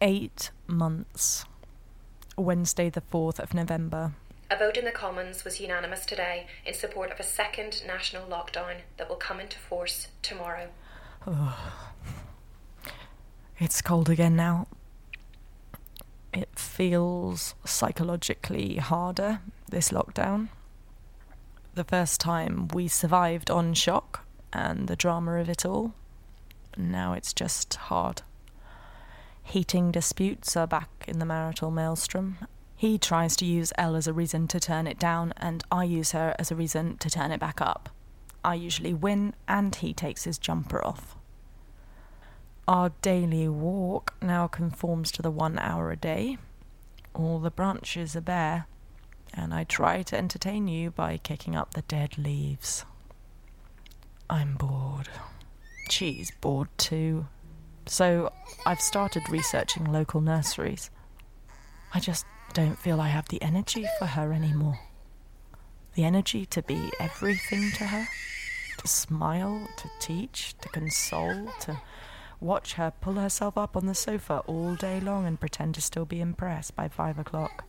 8 months. Wednesday the 4th of November. A vote in the Commons was unanimous today in support of a second national lockdown that will come into force tomorrow. Oh. It's cold again now. It feels psychologically harder, this lockdown. The first time we survived on shock and the drama of it all. Now it's just hard. Heating disputes are back in the marital maelstrom. He tries to use Elle as a reason to turn it down, and I use her as a reason to turn it back up. I usually win, and he takes his jumper off. Our daily walk now conforms to the 1 hour a day. All the branches are bare, and I try to entertain you by kicking up the dead leaves. I'm bored. She's bored too. So I've started researching local nurseries. I just don't feel I have the energy for her anymore. The energy to be everything to her, to smile, to teach, to console, to watch her pull herself up on the sofa all day long and pretend to still be impressed by 5 o'clock.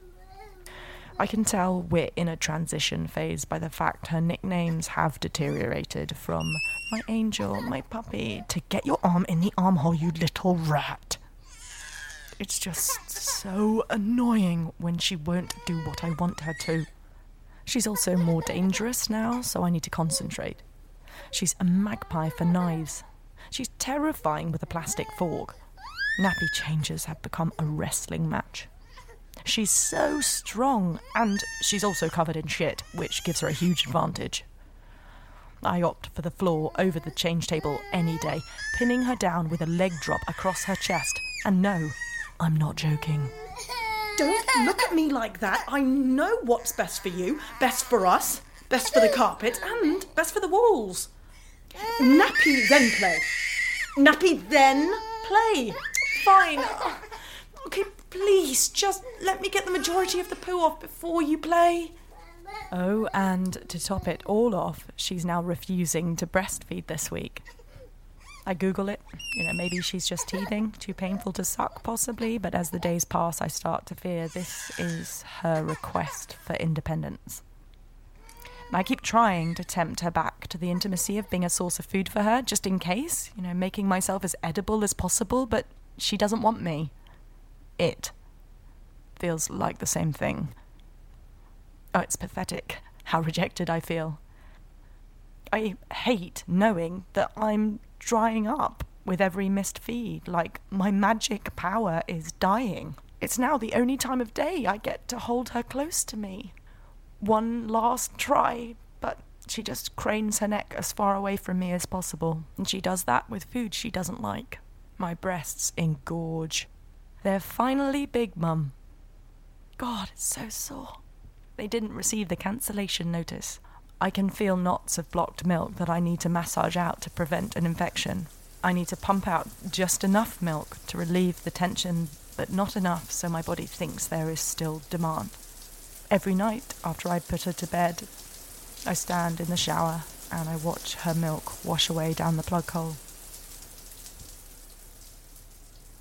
I can tell we're in a transition phase by the fact her nicknames have deteriorated from my angel, my puppy, to get your arm in the armhole, you little rat. It's just so annoying when she won't do what I want her to. She's also more dangerous now, so I need to concentrate. She's a magpie for knives. She's terrifying with a plastic fork. Nappy changes have become a wrestling match. She's so strong, and she's also covered in shit, which gives her a huge advantage. I opt for the floor over the change table any day, pinning her down with a leg drop across her chest. And no, I'm not joking. Don't look at me like that. I know what's best for you, best for us, best for the carpet, and best for the walls. Nappy, then play. Nappy, then play. Fine. Okay, please, just let me get the majority of the poo off before you play. Oh, and to top it all off, she's now refusing to breastfeed this week. I Google it. Maybe she's just teething. Too painful to suck, possibly. But as the days pass, I start to fear this is her request for independence. And I keep trying to tempt her back to the intimacy of being a source of food for her, just in case. Making myself as edible as possible, but she doesn't want me. It feels like the same thing. Oh, it's pathetic how rejected I feel. I hate knowing that I'm drying up with every missed feed, like my magic power is dying. It's now the only time of day I get to hold her close to me. One last try, but she just cranes her neck as far away from me as possible, and she does that with food she doesn't like. My breasts engorge. They're finally big, Mum. God, it's so sore. They didn't receive the cancellation notice. I can feel knots of blocked milk that I need to massage out to prevent an infection. I need to pump out just enough milk to relieve the tension, but not enough so my body thinks there is still demand. Every night after I put her to bed, I stand in the shower and I watch her milk wash away down the plug hole.